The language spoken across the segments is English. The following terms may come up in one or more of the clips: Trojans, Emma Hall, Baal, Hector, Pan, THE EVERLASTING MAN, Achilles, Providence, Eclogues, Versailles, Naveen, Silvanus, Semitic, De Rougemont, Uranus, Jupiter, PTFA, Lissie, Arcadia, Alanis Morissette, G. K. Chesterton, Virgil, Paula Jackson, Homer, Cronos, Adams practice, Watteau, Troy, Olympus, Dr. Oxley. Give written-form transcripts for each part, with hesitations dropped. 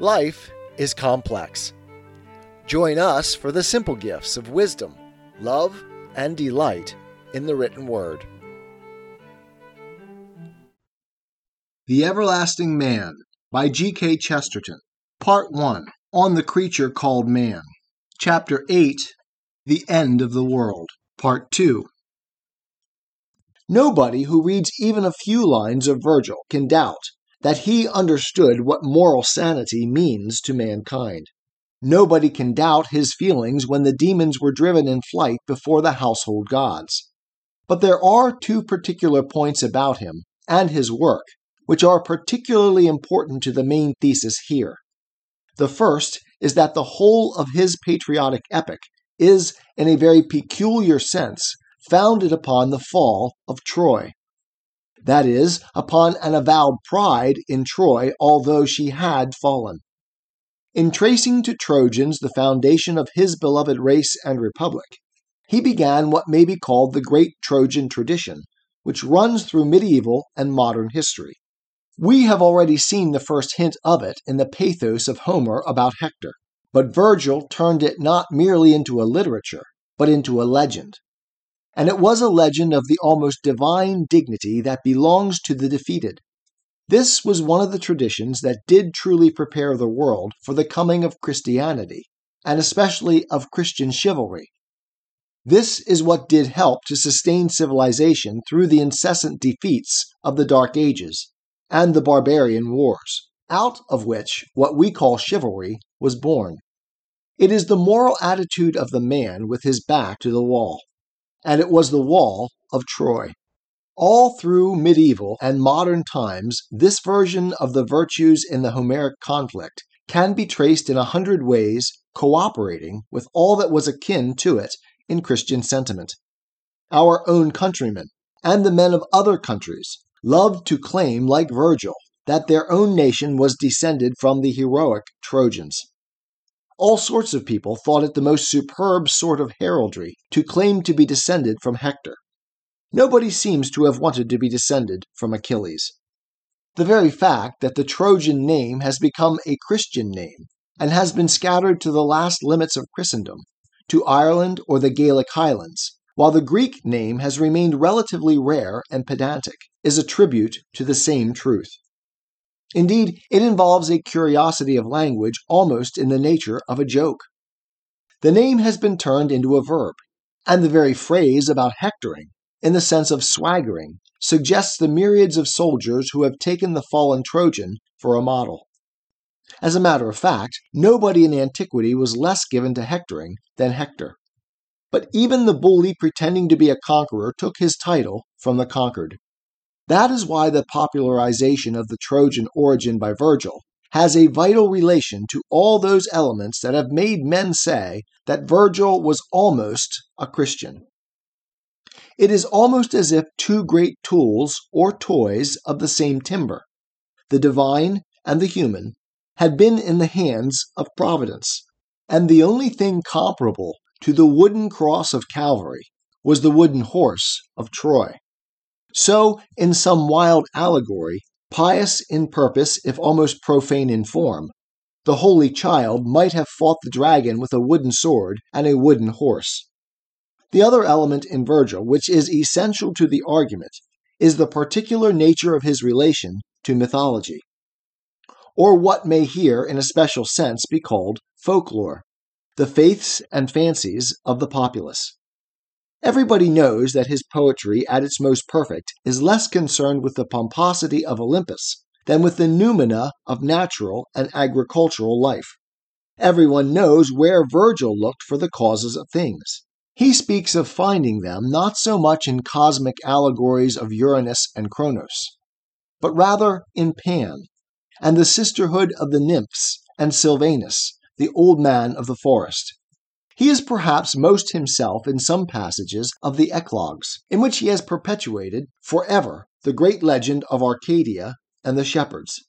Life is complex. Join us for the simple gifts of wisdom, love, and delight in the written word. The Everlasting Man by G. K. Chesterton. Part 1. On the Creature Called Man. Chapter 8. The End of the World. Part 2. Nobody who reads even a few lines of Virgil can doubt that he understood what moral sanity means to mankind. Nobody can doubt his feelings when the demons were driven in flight before the household gods. But there are two particular points about him and his work which are particularly important to the main thesis here. The first is that the whole of his patriotic epic is, in a very peculiar sense, founded upon the fall of Troy. That is, upon an avowed pride in Troy, although she had fallen. In tracing to Trojans the foundation of his beloved race and republic, he began what may be called the great Trojan tradition, which runs through medieval and modern history. We have already seen the first hint of it in the pathos of Homer about Hector, but Virgil turned it not merely into a literature, but into a legend. And it was a legend of the almost divine dignity that belongs to the defeated. This was one of the traditions that did truly prepare the world for the coming of Christianity, and especially of Christian chivalry. This is what did help to sustain civilization through the incessant defeats of the Dark Ages and the barbarian wars, out of which what we call chivalry was born. It is the moral attitude of the man with his back to the wall. And it was the wall of Troy. All through medieval and modern times, this version of the virtues in the Homeric conflict can be traced in 100 ways, cooperating with all that was akin to it in Christian sentiment. Our own countrymen, and the men of other countries, loved to claim, like Virgil, that their own nation was descended from the heroic Trojans. All sorts of people thought it the most superb sort of heraldry to claim to be descended from Hector. Nobody seems to have wanted to be descended from Achilles. The very fact that the Trojan name has become a Christian name and has been scattered to the last limits of Christendom, to Ireland or the Gaelic Highlands, while the Greek name has remained relatively rare and pedantic, is a tribute to the same truth. Indeed, it involves a curiosity of language almost in the nature of a joke. The name has been turned into a verb, and the very phrase about hectoring, in the sense of swaggering, suggests the myriads of soldiers who have taken the fallen Trojan for a model. As a matter of fact, nobody in antiquity was less given to hectoring than Hector. But even the bully pretending to be a conqueror took his title from the conquered. That is why the popularization of the Trojan origin by Virgil has a vital relation to all those elements that have made men say that Virgil was almost a Christian. It is almost as if two great tools or toys of the same timber, the divine and the human, had been in the hands of Providence, and the only thing comparable to the wooden cross of Calvary was the wooden horse of Troy. So, in some wild allegory, pious in purpose if almost profane in form, the Holy Child might have fought the dragon with a wooden sword and a wooden horse. The other element in Virgil, which is essential to the argument, is the particular nature of his relation to mythology, or what may here in a special sense be called folklore, the faiths and fancies of the populace. Everybody knows that his poetry, at its most perfect, is less concerned with the pomposity of Olympus than with the noumena of natural and agricultural life. Everyone knows where Virgil looked for the causes of things. He speaks of finding them not so much in cosmic allegories of Uranus and Cronos, but rather in Pan, and the sisterhood of the nymphs, and Silvanus, the old man of the forest. He is perhaps most himself in some passages of the Eclogues, in which he has perpetuated forever the great legend of Arcadia and the shepherds.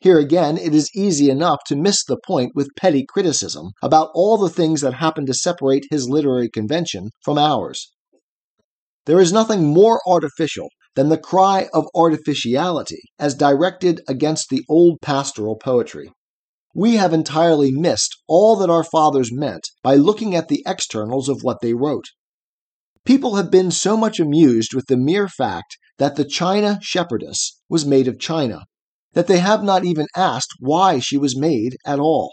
Here again, it is easy enough to miss the point with petty criticism about all the things that happen to separate his literary convention from ours. There is nothing more artificial than the cry of artificiality as directed against the old pastoral poetry. we have entirely missed all that our fathers meant by looking at the externals of what they wrote. People have been so much amused with the mere fact that the China shepherdess was made of China, that they have not even asked why she was made at all.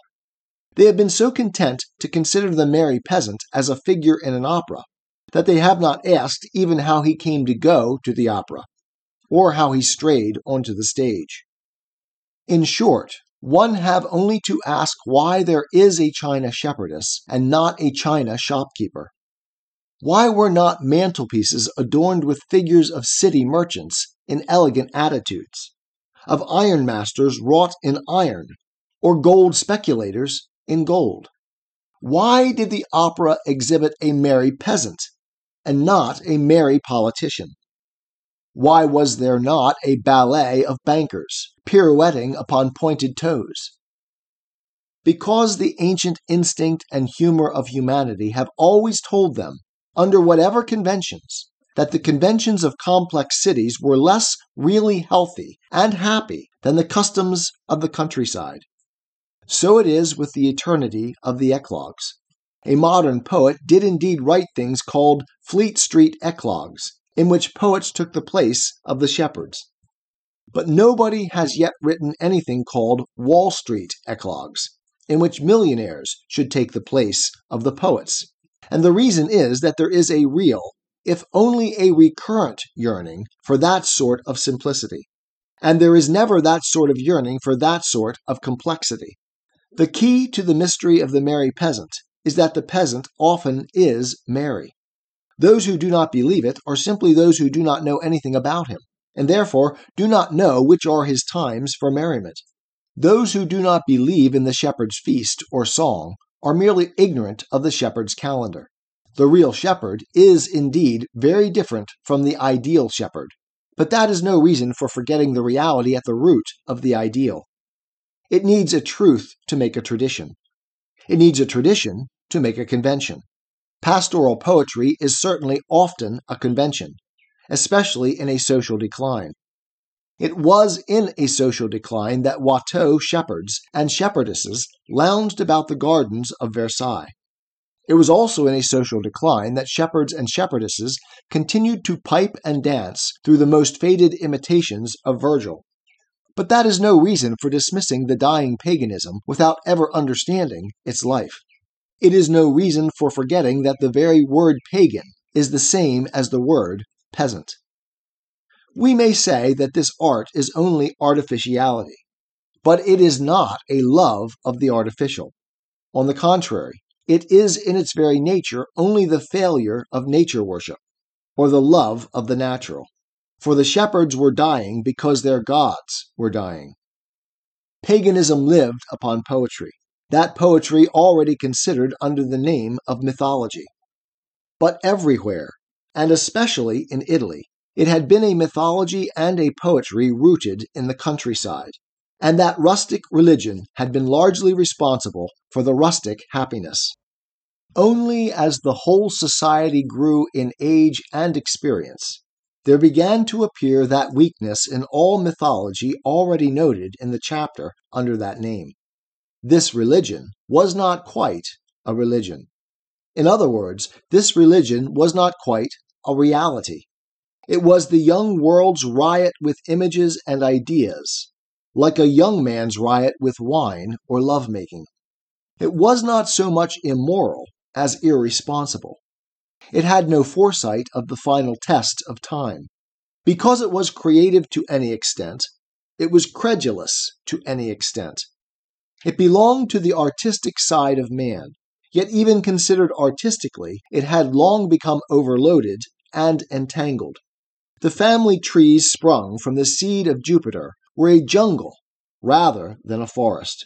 They have been so content to consider the merry peasant as a figure in an opera, that they have not asked even how he came to go to the opera, or how he strayed onto the stage. In short, one have only to ask why there is a China shepherdess and not a China shopkeeper. Why were not mantelpieces adorned with figures of city merchants in elegant attitudes, of ironmasters wrought in iron, or gold speculators in gold? Why did the opera exhibit a merry peasant and not a merry politician? Why was there not a ballet of bankers pirouetting upon pointed toes? Because the ancient instinct and humor of humanity have always told them, under whatever conventions, that the conventions of complex cities were less really healthy and happy than the customs of the countryside. So it is with the eternity of the Eclogues. A modern poet did indeed write things called Fleet Street Eclogues, in which poets took the place of the shepherds. But nobody has yet written anything called Wall Street Eclogues, in which millionaires should take the place of the poets. And the reason is that there is a real, if only a recurrent, yearning for that sort of simplicity. And there is never that sort of yearning for that sort of complexity. The key to the mystery of the merry peasant is that the peasant often is merry. Those who do not believe it are simply those who do not know anything about him, and therefore do not know which are his times for merriment. Those who do not believe in the shepherd's feast or song are merely ignorant of the shepherd's calendar. The real shepherd is indeed very different from the ideal shepherd, but that is no reason for forgetting the reality at the root of the ideal. It needs a truth to make a tradition. It needs a tradition to make a convention. Pastoral poetry is certainly often a convention, especially in a social decline. It was in a social decline that Watteau shepherds and shepherdesses lounged about the gardens of Versailles. It was also in a social decline that shepherds and shepherdesses continued to pipe and dance through the most faded imitations of Virgil. But that is no reason for dismissing the dying paganism without ever understanding its life. It is no reason for forgetting that the very word pagan is the same as the word peasant. We may say that this art is only artificiality, but it is not a love of the artificial. On the contrary, it is in its very nature only the failure of nature worship, or the love of the natural. For the shepherds were dying because their gods were dying. Paganism lived upon poetry, that poetry already considered under the name of mythology. But everywhere, and especially in Italy, it had been a mythology and a poetry rooted in the countryside, and that rustic religion had been largely responsible for the rustic happiness. Only as the whole society grew in age and experience, there began to appear that weakness in all mythology already noted in the chapter under that name. This religion was not quite a religion. In other words, this religion was not quite a reality. It was the young world's riot with images and ideas, like a young man's riot with wine or love-making. It was not so much immoral as irresponsible. It had no foresight of the final test of time. Because it was creative to any extent, it was credulous to any extent. It belonged to the artistic side of man, yet even considered artistically, it had long become overloaded and entangled. The family trees sprung from the seed of Jupiter were a jungle rather than a forest.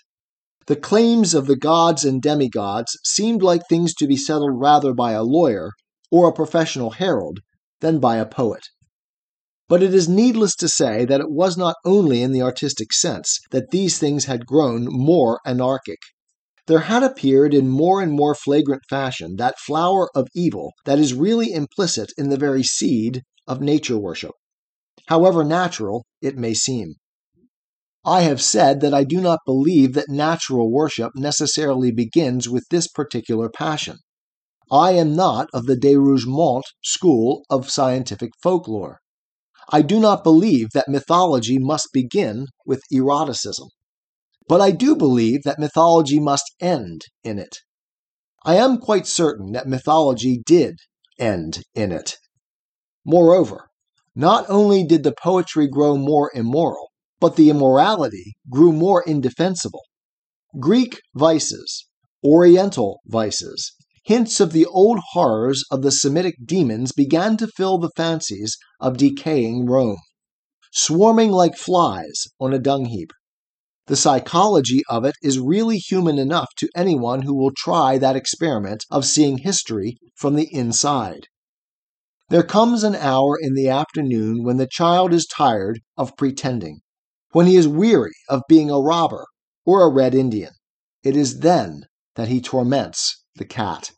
The claims of the gods and demigods seemed like things to be settled rather by a lawyer or a professional herald than by a poet. But it is needless to say that it was not only in the artistic sense that these things had grown more anarchic. There had appeared in more and more flagrant fashion that flower of evil that is really implicit in the very seed of nature worship, however natural it may seem. I have said that I do not believe that natural worship necessarily begins with this particular passion. I am not of the De Rougemont school of scientific folklore. I do not believe that mythology must begin with eroticism. But I do believe that mythology must end in it. I am quite certain that mythology did end in it. Moreover, not only did the poetry grow more immoral, but the immorality grew more indefensible. Greek vices, Oriental vices, hints of the old horrors of the Semitic demons began to fill the fancies of decaying Rome, swarming like flies on a dung heap. The psychology of it is really human enough to anyone who will try that experiment of seeing history from the inside. There comes an hour in the afternoon when the child is tired of pretending, when he is weary of being a robber or a Red Indian. It is then that he torments the cat.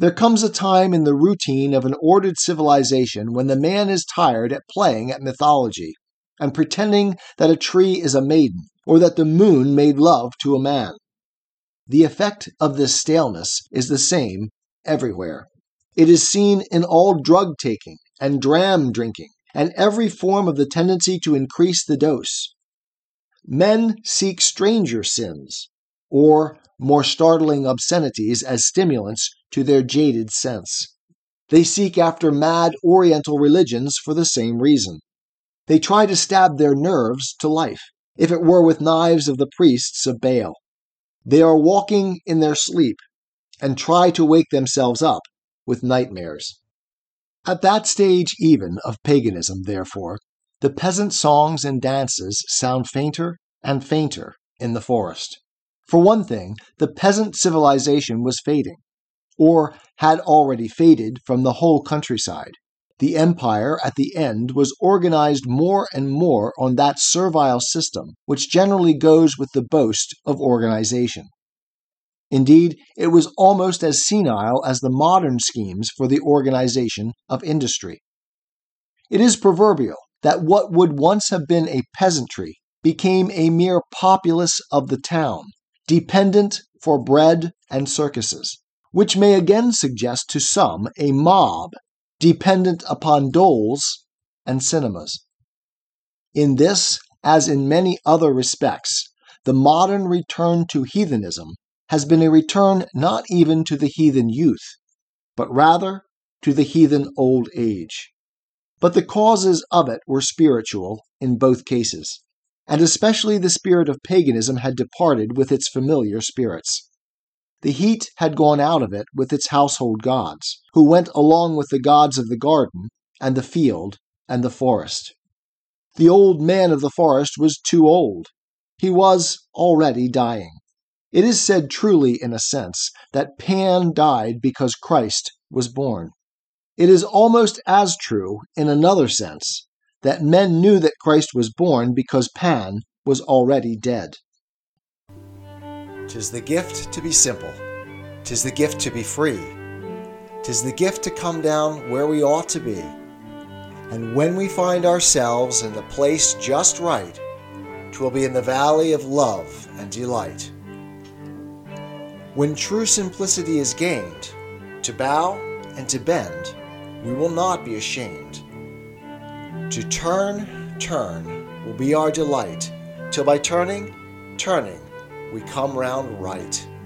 There comes a time in the routine of an ordered civilization when the man is tired at playing at mythology and pretending that a tree is a maiden, or that the moon made love to a man. The effect of this staleness is the same everywhere. It is seen in all drug-taking and dram-drinking, and every form of the tendency to increase the dose. Men seek stranger sins, or more startling obscenities as stimulants to their jaded sense. They seek after mad Oriental religions for the same reason. They try to stab their nerves to life, if it were with knives of the priests of Baal. They are walking in their sleep, and try to wake themselves up with nightmares. At that stage even of paganism, therefore, the peasant songs and dances sound fainter and fainter in the forest. For one thing, the peasant civilization was fading, or had already faded from the whole countryside. The empire at the end was organized more and more on that servile system which generally goes with the boast of organization. Indeed, it was almost as senile as the modern schemes for the organization of industry. It is proverbial that what would once have been a peasantry became a mere populace of the town, dependent for bread and circuses, which may again suggest to some a mob dependent upon doles and cinemas. In this, as in many other respects, the modern return to heathenism has been a return not even to the heathen youth, but rather to the heathen old age. But the causes of it were spiritual in both cases, and especially the spirit of paganism had departed with its familiar spirits. The heat had gone out of it with its household gods, who went along with the gods of the garden and the field and the forest. The old man of the forest was too old. He was already dying. It is said truly, in a sense, that Pan died because Christ was born. It is almost as true, in another sense, that men knew that Christ was born because Pan was already dead. 'Tis the gift to be simple, 'tis the gift to be free, 'tis the gift to come down where we ought to be, and when we find ourselves in the place just right, 'twill be in the valley of love and delight. When true simplicity is gained, to bow and to bend, we will not be ashamed. To turn, turn, will be our delight, till by turning, turning, we come round right.